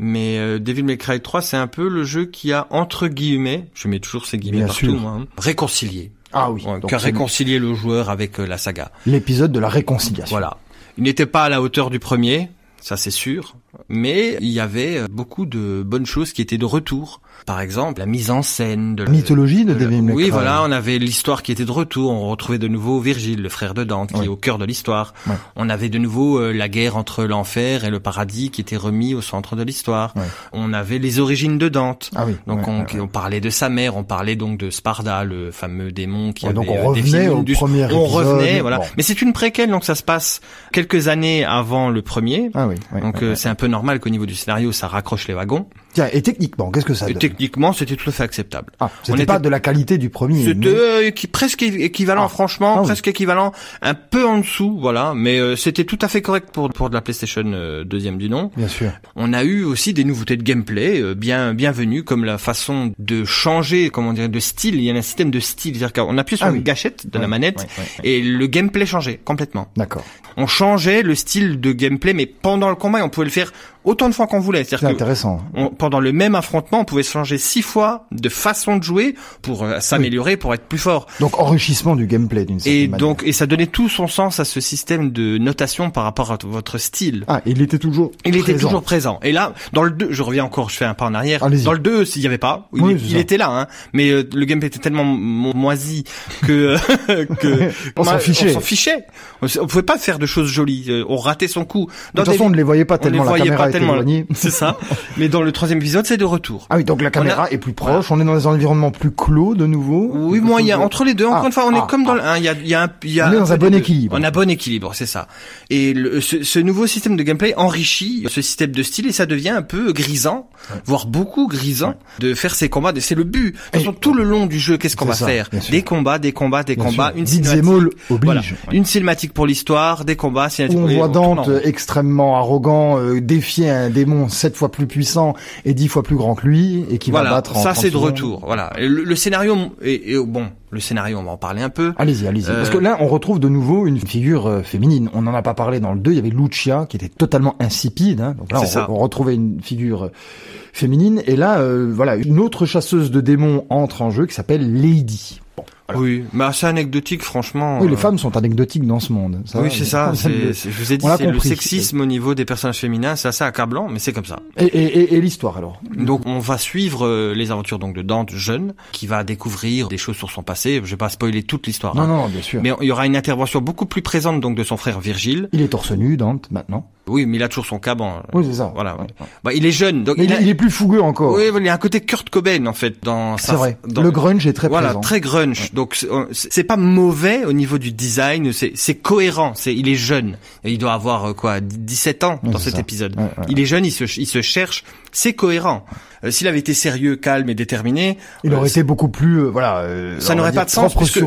Mais Devil May Cry 3, c'est un peu le jeu qui a, entre guillemets, je mets toujours ces guillemets bien partout, hein, réconcilié. Ah oui. Ouais, donc qui a réconcilié le joueur avec la saga. L'épisode de la réconciliation. Voilà. Il n'était pas à la hauteur du premier, ça c'est sûr, mais il y avait beaucoup de bonnes choses qui étaient de retour. Par exemple, la mise en scène de la mythologie de Devil May Cry. Oui, voilà, on avait l'histoire qui était de retour. On retrouvait de nouveau Virgile, le frère de Dante, qui est au cœur de l'histoire. Ouais. On avait de nouveau la guerre entre l'enfer et le paradis qui était remis au centre de l'histoire. Ouais. On avait les origines de Dante. Ah oui. Donc on parlait de sa mère, on parlait donc de Sparda, le fameux démon qui avait donc on revenait au premier épisode. On revenait, voilà. Bon. Mais c'est une préquelle, donc ça se passe quelques années avant le premier. Ah oui. Ouais, donc c'est un peu normal qu'au niveau du scénario, ça raccroche les wagons. Tiens, et techniquement, qu'est-ce que ça donne? Techniquement, c'était tout à fait acceptable. Ah, c'était pas de la qualité du premier. C'était presque équivalent, franchement, presque équivalent, un peu en dessous, voilà, mais c'était tout à fait correct pour de la PlayStation 2e du nom. Bien sûr. On a eu aussi des nouveautés de gameplay bienvenues, comme la façon de changer, comment dire, de style. Il y a un système de style, c'est-à-dire qu'on appuyait sur une gâchette de la manette et le gameplay changeait complètement. D'accord. On changeait le style de gameplay, mais pendant le combat, on pouvait le faire autant de fois qu'on voulait. C'est intéressant. Pendant le même affrontement, on pouvait changer 6 fois de façon de jouer pour s'améliorer, pour être plus fort. Donc enrichissement du gameplay d'une certaine manière. Et ça donnait tout son sens à ce système de notation par rapport à votre style. Ah, il était toujours présent. Et là, dans le 2, je fais un pas en arrière. Allez-y. Dans le 2, s'il n'y avait pas, il était là, hein. Mais le gameplay était tellement moisi que on s'en fichait. On pouvait pas faire de choses jolies. On ratait son coup. De toute façon, on ne les voyait pas tellement. C'est ça. Mais dans le 3e épisode, c'est de retour. Ah oui, donc la caméra est plus proche, on est dans des environnements plus clos de nouveau. Oui, moi il y a entre les deux, encore une fois, on est comme dans le 1, on est dans un bon équilibre. On a bon équilibre, c'est ça. Et ce nouveau système de gameplay enrichit ce système de style et ça devient un peu grisant, voire beaucoup grisant de faire ces combats, c'est le but. De toute façon, tout le long du jeu, qu'est-ce qu'on va faire? Des combats, une cinématique. Voilà. Une cinématique pour l'histoire, des combats, cinématique pour l'histoire. On voit Dante extrêmement arrogant, défier un démon 7 fois plus puissant et 10 fois plus grand que lui et qui va battre en ça c'est de retour. Voilà. Le scénario est bon. Le scénario, on va en parler un peu. Allez-y. Parce que là, on retrouve de nouveau une figure féminine. On n'en a pas parlé dans le 2. Il y avait Lucia, qui était totalement insipide. Hein. Donc là, on retrouvait une figure féminine. Et là, une autre chasseuse de démons entre en jeu qui s'appelle Lady. Bon, voilà. Oui, mais assez anecdotique, franchement. Oui, les femmes sont anecdotiques dans ce monde. Ça. Je vous ai dit, c'est le sexisme au niveau des personnages féminins. C'est assez accablant, mais c'est comme ça. Et l'histoire, alors? Donc, on va suivre les aventures donc de Dante, jeune, qui va découvrir des choses sur son passé. Je vais pas spoiler toute l'histoire. Non, bien sûr. Mais il y aura une intervention beaucoup plus présente donc de son frère Virgile. Il est torse nu, Dante, maintenant. Oui, mais il a toujours son caban. Oui, c'est ça. Voilà. Ouais. Bah, il est jeune, donc il est plus fougueux encore. Oui, il y a un côté Kurt Cobain en fait dans ça. C'est vrai. Le grunge est très présent. Voilà, très grunge. Ouais. Donc c'est pas mauvais au niveau du design, c'est cohérent, il est jeune. Et il doit avoir 17 ans dans cet épisode. Ouais. Il est jeune, il se cherche, c'est cohérent. S'il avait été sérieux, calme et déterminé, il aurait été beaucoup plus ça n'aurait pas de sens puisque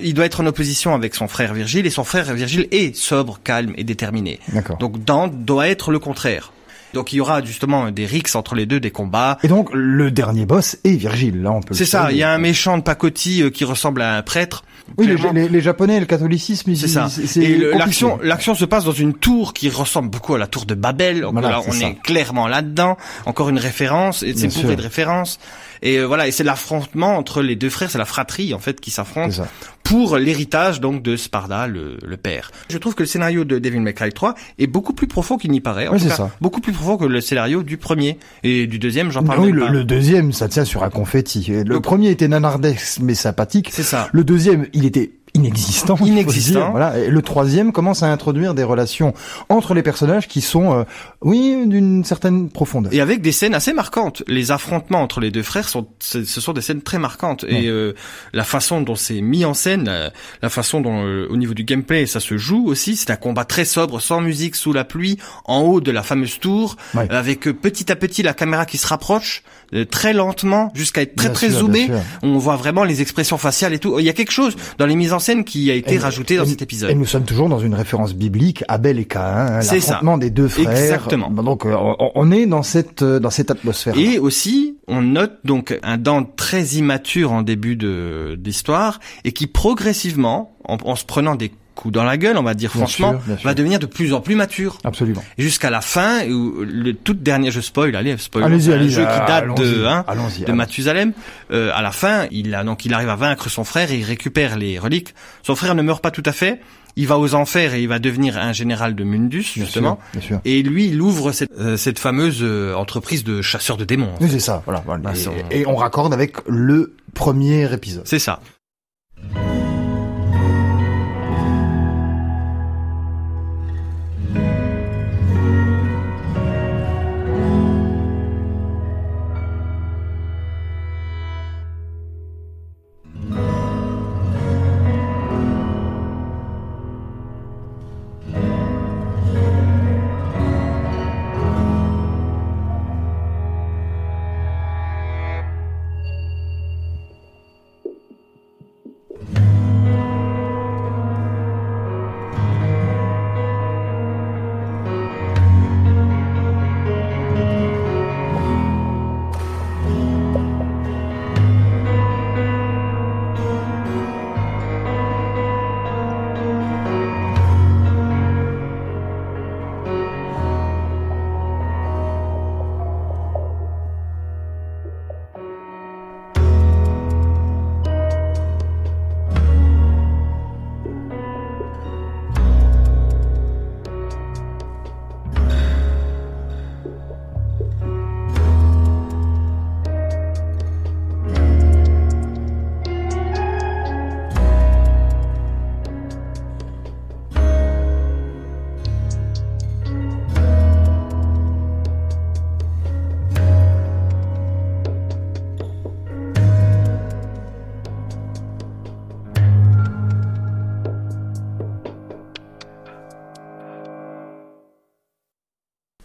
il doit être en opposition avec son frère Virgile et son frère Virgile est sobre, calme et déterminé. D'accord. Donc Dante doit être le contraire. Donc il y aura justement des rixes entre les deux, des combats. Et donc le dernier boss est Virgile, là on peut. C'est ça, il y a un méchant de pacotille qui ressemble à un prêtre. Oui, les Japonais, le catholicisme, c'est ça. Et l'action se passe dans une tour qui ressemble beaucoup à la tour de Babel. Donc là, on est clairement là-dedans. Encore une référence, et c'est bourré de références. Et et c'est l'affrontement entre les deux frères, c'est la fratrie en fait qui s'affronte pour l'héritage donc de Sparda, le père. Je trouve que le scénario de Devil May Cry 3 est beaucoup plus profond qu'il n'y paraît. En tout cas, beaucoup plus profond que le scénario du premier et du deuxième. J'en parle même pas. Le deuxième, ça tient sur un confetti. Le premier était nanardesque mais sympathique. C'est ça. Le deuxième, il était inexistant. Inexistant. Voilà. Et le troisième commence à introduire des relations entre les personnages qui sont, oui, d'une certaine profondeur. Et avec des scènes assez marquantes. Les affrontements entre les deux frères ce sont des scènes très marquantes. Ouais. Et la façon dont c'est mis en scène, la façon dont, au niveau du gameplay, ça se joue aussi. C'est un combat très sobre, sans musique, sous la pluie, en haut de la fameuse tour, ouais. Avec petit à petit la caméra qui se rapproche, très lentement, jusqu'à être très bien très zoomée. On voit vraiment les expressions faciales et tout. Il y a quelque chose dans les mises en scène qui a été rajoutée dans cet épisode. Et nous sommes toujours dans une référence biblique, Abel et Cain, hein, l'affrontement des deux frères. Exactement. Donc on est dans cette atmosphère. Et aussi, on note donc un Dante très immature en début d'histoire et qui progressivement, en se prenant des coup dans la gueule, on va dire bien franchement, sûr, bien sûr. Va devenir de plus en plus mature. Absolument. Jusqu'à la fin, où le toute dernière, je spoil, allez, jeu qui date de Mathusalem, à la fin, il arrive à vaincre son frère et il récupère les reliques. Son frère ne meurt pas tout à fait. Il va aux enfers et il va devenir un général de Mundus, justement. Bien sûr. Et lui, il ouvre cette fameuse entreprise de chasseur de démons. Oui, c'est ça. Voilà. Et on raccorde avec le premier épisode. C'est ça.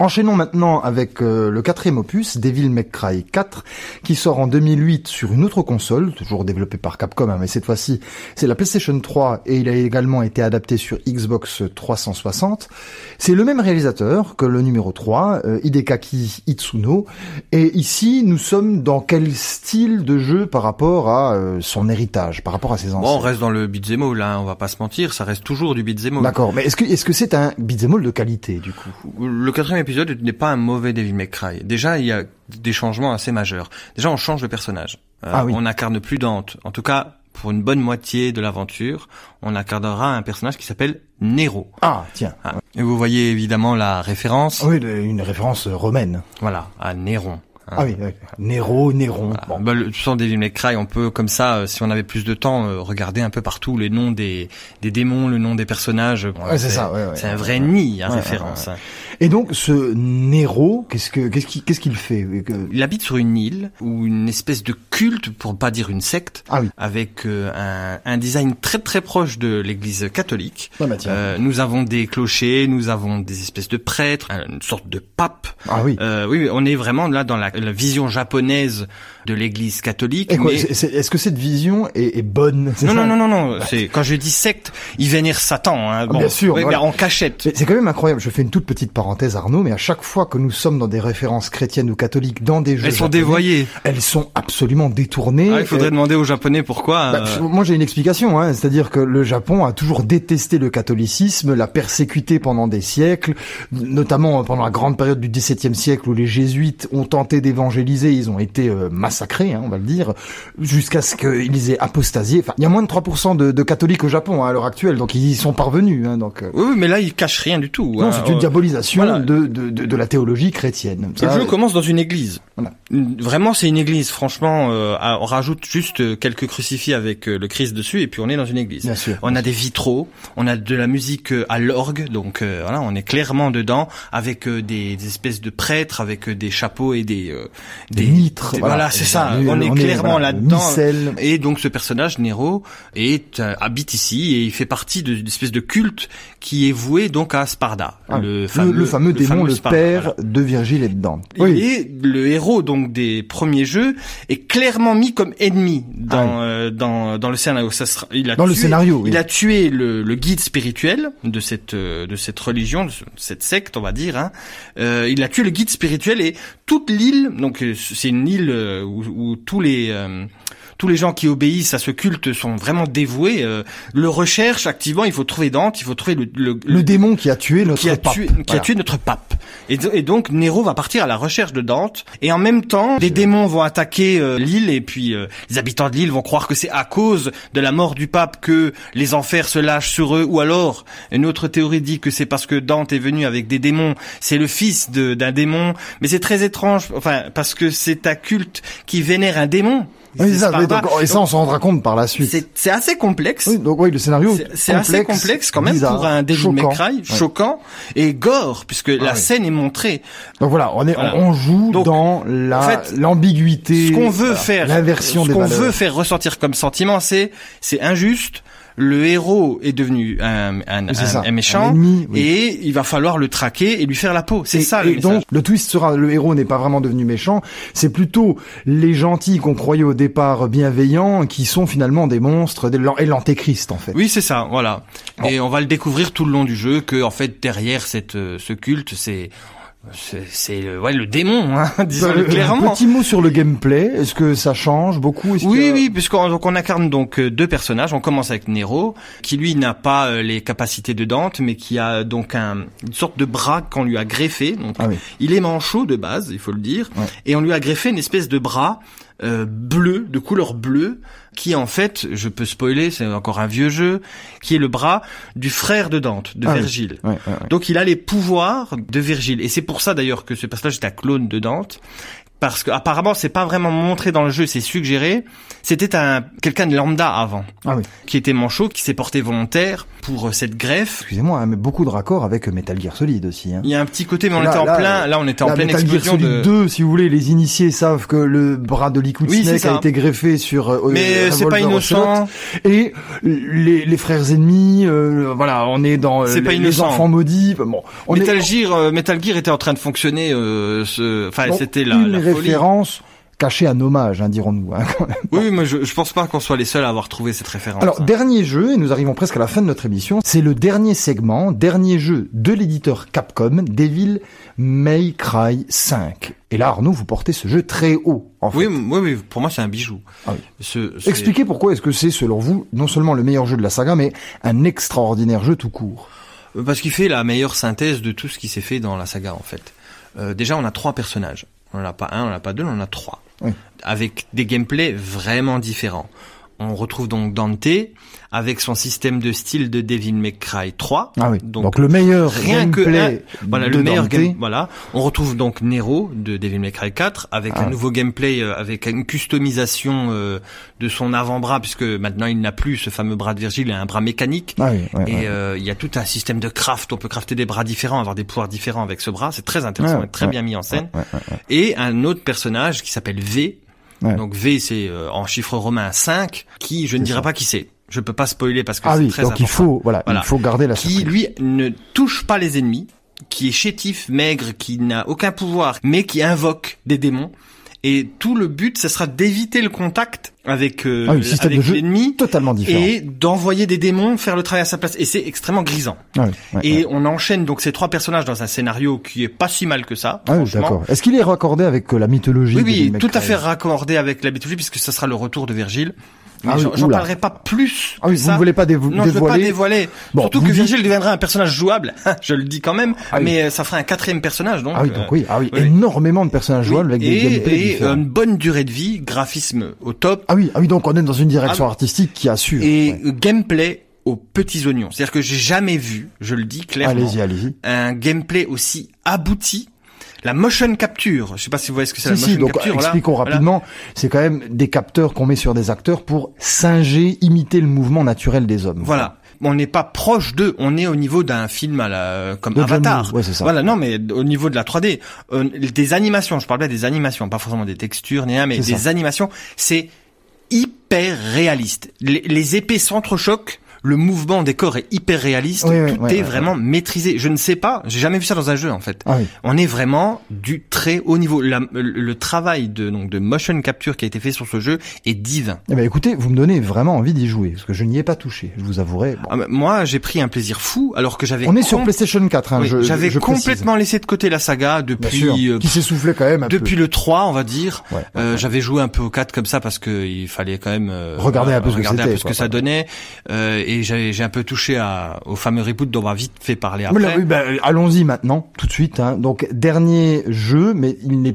Enchaînons maintenant avec le quatrième opus, Devil May Cry 4, qui sort en 2008 sur une autre console, toujours développée par Capcom, mais cette fois-ci c'est la PlayStation 3 et il a également été adapté sur Xbox 360. C'est le même réalisateur que le numéro 3, Hideki Itsuno, et ici nous sommes dans quel style de jeu par rapport à son héritage, par rapport à ses anciens. Bon, on reste dans le beat'em all, hein, on va pas se mentir, ça reste toujours du beat'em all. D'accord, mais est-ce que c'est un beat'em all de qualité du coup? Le quatrième épisode n'est pas un mauvais Devil May Cry. Déjà, il y a des changements assez majeurs. Déjà, on change de personnage. Oui. On n'incarne plus Dante. En tout cas, pour une bonne moitié de l'aventure, on incarnera un personnage qui s'appelle Nero. Ah, tiens. Ah. Et vous voyez évidemment la référence. Oui, une référence romaine. Voilà, à Néron. Ah oui, oui. Néron. Voilà. Bon. Sans Devil May Cry, on peut comme ça, si on avait plus de temps, regarder un peu partout les noms des démons, le nom des personnages. Bon, ouais, c'est ça. Ouais, ouais. C'est un vrai nid à référence. Ouais, ouais. Et donc ce Nero, qu'est-ce qu'il fait? Il habite sur une île ou une espèce de culte, pour pas dire une secte, avec un design très très proche de l'Église catholique. Ah, bah, nous avons des clochers, nous avons des espèces de prêtres, une sorte de pape. Ah oui. Oui, on est vraiment là dans la vision japonaise de l'Église catholique. Et quoi, mais... est-ce que cette vision est bonne? Non. C'est quand je dis secte, ils vénèrent Satan. Hein. Bon, bien sûr. Ouais, voilà. Mais en cachette. Mais c'est quand même incroyable. Je fais une toute petite parenthèse, Arnaud, mais à chaque fois que nous sommes dans des références chrétiennes ou catholiques dans des jeux, elles sont dévoyées. Elles sont absolument détournées. Ah, il faudrait demander aux Japonais pourquoi. Moi, j'ai une explication. Hein. C'est-à-dire que le Japon a toujours détesté le catholicisme, l'a persécuté pendant des siècles, notamment pendant la grande période du XVIIe siècle où les jésuites ont tenté d'évangéliser. Ils ont été massacrés. massacrés, hein, on va le dire, jusqu'à ce qu'ils aient apostasié. Enfin, il y a moins de 3% de catholiques au Japon, hein, à l'heure actuelle, donc ils y sont parvenus. Hein, donc... Oui, mais là, ils cachent rien du tout. Non, hein, c'est une diabolisation voilà. de la théologie chrétienne. Ça, le jeu commence dans une église. Voilà. Vraiment, c'est une église. Franchement, on rajoute juste quelques crucifix avec le Christ dessus, et puis on est dans une église. Bien sûr, on a des vitraux, on a de la musique à l'orgue, donc voilà, on est clairement dedans, avec des espèces de prêtres, avec des chapeaux et des mitres. Voilà, c'est ça. On est clairement là-dedans. Et donc ce personnage Nero habite ici et il fait partie d'une espèce de culte qui est voué donc à Sparda, le fameux démon, le père de Virgile est dedans. Et le héros donc des premiers jeux est clairement mis comme ennemi dans le scénario. Il a tué le guide spirituel de cette religion, de cette secte, on va dire. Hein. Il a tué le guide spirituel et toute l'île. Donc c'est une île où tous les gens qui obéissent à ce culte sont vraiment dévoués, le recherchent activement. Il faut trouver Dante, il faut trouver le démon qui a tué notre pape. Qui a tué notre pape. Et donc Nero va partir à la recherche de Dante. Et en même temps, les démons vont attaquer l'île et puis les habitants de l'île vont croire que c'est à cause de la mort du pape que les enfers se lâchent sur eux. Ou alors, une autre théorie dit que c'est parce que Dante est venu avec des démons. C'est le fils d'un démon. Mais c'est très étrange, enfin, parce que c'est un culte qui vénère un démon. Oui, ça, on s'en rendra compte par la suite. C'est assez complexe. Oui, donc oui, le scénario c'est complexe, assez complexe quand même, bizarre, pour un Devil May Cry, choquant et gore puisque la scène est montrée. Donc voilà, on joue donc, dans l'ambiguïté. Ce qu'on veut faire, l'inversion des valeurs. Ce qu'on veut faire ressentir comme sentiment, c'est injuste. Le héros est devenu un méchant, un ennemi, et il va falloir le traquer et lui faire la peau. C'est ça le message. Donc le twist sera, le héros n'est pas vraiment devenu méchant, c'est plutôt les gentils qu'on croyait au départ bienveillants qui sont finalement des monstres et l'antéchrist en fait. Oui, c'est ça, voilà. Bon. Et on va le découvrir tout le long du jeu que en fait derrière ce culte, c'est le démon, hein, disons-le clairement. Un petit mot sur le gameplay. Est-ce que ça change beaucoup? Oui, puisqu'on incarne donc deux personnages. On commence avec Nero, qui lui n'a pas les capacités de Dante, mais qui a donc une sorte de bras qu'on lui a greffé. Donc, il est manchot de base, il faut le dire. Ouais. Et on lui a greffé une espèce de bras bleu, de couleur bleue, qui en fait, je peux spoiler, c'est encore un vieux jeu, qui est le bras du frère de Dante, de Virgile. Oui. Ouais. Donc il a les pouvoirs de Virgile. Et c'est pour ça d'ailleurs que ce personnage est un clone de Dante, parce que apparemment c'est pas vraiment montré dans le jeu, c'est suggéré. C'était quelqu'un de lambda avant, qui était manchot, qui s'est porté volontaire pour cette greffe. Excusez-moi, mais beaucoup de raccords avec Metal Gear Solid aussi. Hein. Il y a un petit côté, mais on était en pleine explosion de Metal Gear Solid 2. Si vous voulez, les initiés savent que le bras de Liquid Snake a été greffé sur mais Revolver, c'est pas innocent. Et les frères ennemis, on est dans les enfants maudits. Bon, Metal Gear était en train de fonctionner. C'était la référence cachée à hommage, hein, dirons-nous. Hein, quand même. Oui, mais je pense pas qu'on soit les seuls à avoir trouvé cette référence. Alors, dernier jeu, et nous arrivons presque à la fin de notre émission, c'est le dernier segment, dernier jeu de l'éditeur Capcom, Devil May Cry 5. Et là, Arnaud, vous portez ce jeu très haut, en fait. Oui, pour moi, c'est un bijou. Ah oui. Expliquez pourquoi est-ce que c'est, selon vous, non seulement le meilleur jeu de la saga, mais un extraordinaire jeu tout court. Parce qu'il fait la meilleure synthèse de tout ce qui s'est fait dans la saga, en fait. Déjà, on a 3 personnages. On n'en a pas 1, on n'en a pas 2, on en a 3. Oui. Avec des gameplays vraiment différents. On retrouve donc Dante avec son système de style de Devil May Cry 3. Ah oui. Donc le meilleur gameplay. On retrouve donc Nero de Devil May Cry 4 avec un nouveau gameplay, avec une customisation de son avant-bras, puisque maintenant il n'a plus ce fameux bras de Virgile, il a un bras mécanique. Ah oui, il y a tout un système de craft. On peut crafter des bras différents, avoir des pouvoirs différents avec ce bras. C'est très intéressant, très bien mis en scène. Et un autre personnage qui s'appelle V. Ouais. Donc V, c'est en chiffre romain 5, qui je ne dirai pas qui c'est. Je peux pas spoiler parce que c'est très important. Il faut garder la surprise. Qui lui ne touche pas les ennemis, qui est chétif, maigre, qui n'a aucun pouvoir, mais qui invoque des démons. Et tout le but, ce sera d'éviter le contact avec, avec l'ennemi totalement différent, et d'envoyer des démons faire le travail à sa place, et c'est extrêmement grisant. On enchaîne donc ces trois personnages dans un scénario qui est pas si mal que ça. D'accord. Est-ce qu'il est raccordé avec la mythologie? Oui, tout à fait raccordé avec la mythologie, puisque ça sera le retour de Virgile. J'en parlerai pas plus. Vous ne voulez pas dévoiler? Non, je veux pas dévoiler. Bon, surtout que Virgile deviendra un personnage jouable. Je le dis quand même. Mais ça fera un quatrième personnage, donc. Ah oui. Énormément de personnages jouables avec des gameplays différents. Et une bonne durée de vie, graphisme au top. Donc on est dans une direction artistique qui assure. Et gameplay aux petits oignons. C'est-à-dire que j'ai jamais vu, je le dis clairement. Allez-y. Un gameplay aussi abouti. La motion capture, je sais pas si vous voyez ce que c'est la motion capture. Expliquons rapidement, c'est quand même des capteurs qu'on met sur des acteurs pour singer, imiter le mouvement naturel des hommes. Voilà. On n'est pas proche d'eux, on est au niveau d'un film à la, comme de Avatar. Ouais, c'est ça. Voilà, non, mais au niveau de la 3D, des animations, je parle bien des animations, pas forcément des textures, ni rien, mais des animations, c'est hyper réaliste. Les épées s'entrechoquent. Le mouvement des corps est hyper réaliste, tout est vraiment maîtrisé. Je ne sais pas, j'ai jamais vu ça dans un jeu en fait. On est vraiment du très haut niveau. Le travail de motion capture qui a été fait sur ce jeu est divin. Eh ben écoutez, vous me donnez vraiment envie d'y jouer parce que je n'y ai pas touché, je vous avouerai. Bon. Moi, j'ai pris un plaisir fou alors que j'avais. On est sur PlayStation 4. J'avais complètement laissé de côté la saga depuis. Qui s'essoufflait quand même. Depuis le 3, on va dire. J'avais joué un peu au 4 comme ça parce que il fallait quand même regarder un peu ce que ça donnait. Et j'ai un peu touché au fameux reboot dont on va vite fait parler après. Allons-y maintenant, tout de suite. Donc dernier jeu, mais il n'est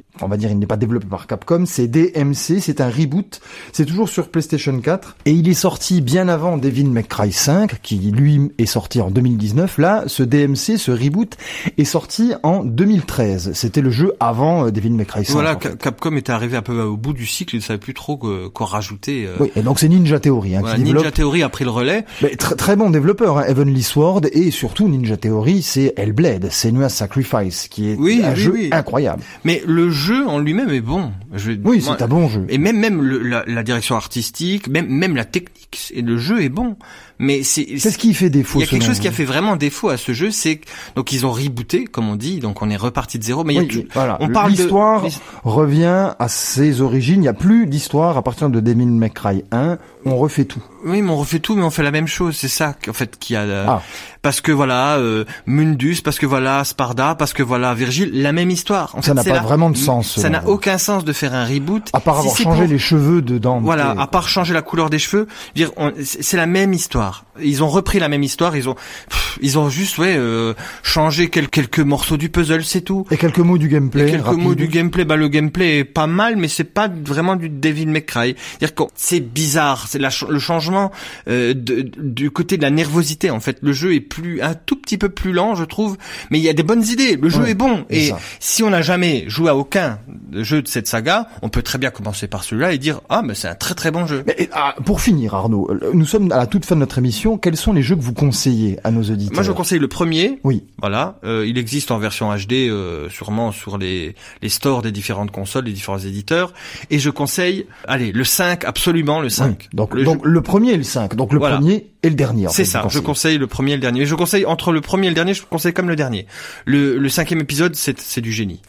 pas développé par Capcom. C'est DMC, c'est un reboot. C'est toujours sur PlayStation 4 et il est sorti bien avant Devil May Cry 5, qui lui est sorti en 2019. Là, ce DMC, ce reboot, est sorti en 2013. C'était le jeu avant Devil May Cry 5. Voilà, Capcom était arrivé un peu au bout du cycle, il ne savait plus trop quoi rajouter. Oui, et donc c'est Ninja Theory qui développe. Ninja Theory a pris le relais. Mais très bon développeur, Heavenly Sword, et surtout Ninja Theory, c'est Hellblade, Senua's Sacrifice, qui est un jeu incroyable. Mais le jeu en lui-même est bon. C'est un bon jeu. Et même la direction artistique, même la technique, et le jeu est bon. Mais c'est ce qui fait défaut. Il y a quelque chose qui a fait vraiment défaut à ce jeu, c'est donc ils ont rebooté, comme on dit, donc on est reparti de zéro. Mais l'histoire revient à ses origines. Il n'y a plus d'histoire à partir de Devil May Cry 1. On refait tout. Oui, mais on refait tout, mais on fait la même chose. C'est ça en fait qui a parce que voilà Mundus, parce que voilà Sparda, parce que voilà Virgile, la même histoire. En fait, ça n'a pas vraiment de sens. Ça n'a aucun sens de faire un reboot. À part avoir changé les cheveux de Dante. Voilà, à part changer la couleur des cheveux, c'est la même histoire. Ils ont repris la même histoire, ils ont juste changé quelques morceaux du puzzle, c'est tout. Et quelques mots du gameplay. Le gameplay est pas mal, mais c'est pas vraiment du Devil May Cry. C'est-à-dire que c'est bizarre, c'est le changement du côté de la nervosité en fait. Le jeu est un tout petit peu plus lent, je trouve, mais il y a des bonnes idées. Le jeu est bon si on n'a jamais joué à aucun jeu de cette saga, on peut très bien commencer par celui-là et dire mais c'est un très très bon jeu. Mais, pour finir, Arnaud, nous sommes à la toute fin de notre émission, quels sont les jeux que vous conseillez à nos auditeurs? Moi, je conseille le premier. Oui. Voilà, il existe en version HD sûrement sur les stores des différentes consoles, des différents éditeurs, et je conseille le 5, absolument le 5. Oui. Donc le premier et le 5. Donc le premier et le dernier. C'est ça, je conseille le premier et le dernier. Mais je conseille entre le premier et le dernier, je conseille comme le dernier. Le cinquième épisode, c'est du génie.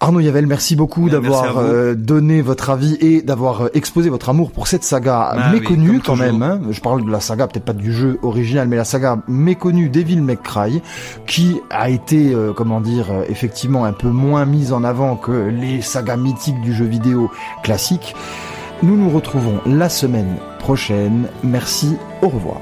Arnaud Yavel, merci beaucoup d'avoir donné votre avis et d'avoir exposé votre amour pour cette saga méconnue quand même. Je parle de la saga, peut-être pas du jeu original, mais la saga méconnue Devil May Cry, qui a été, effectivement un peu moins mise en avant que les sagas mythiques du jeu vidéo classique. Nous nous retrouvons la semaine prochaine. Merci, au revoir.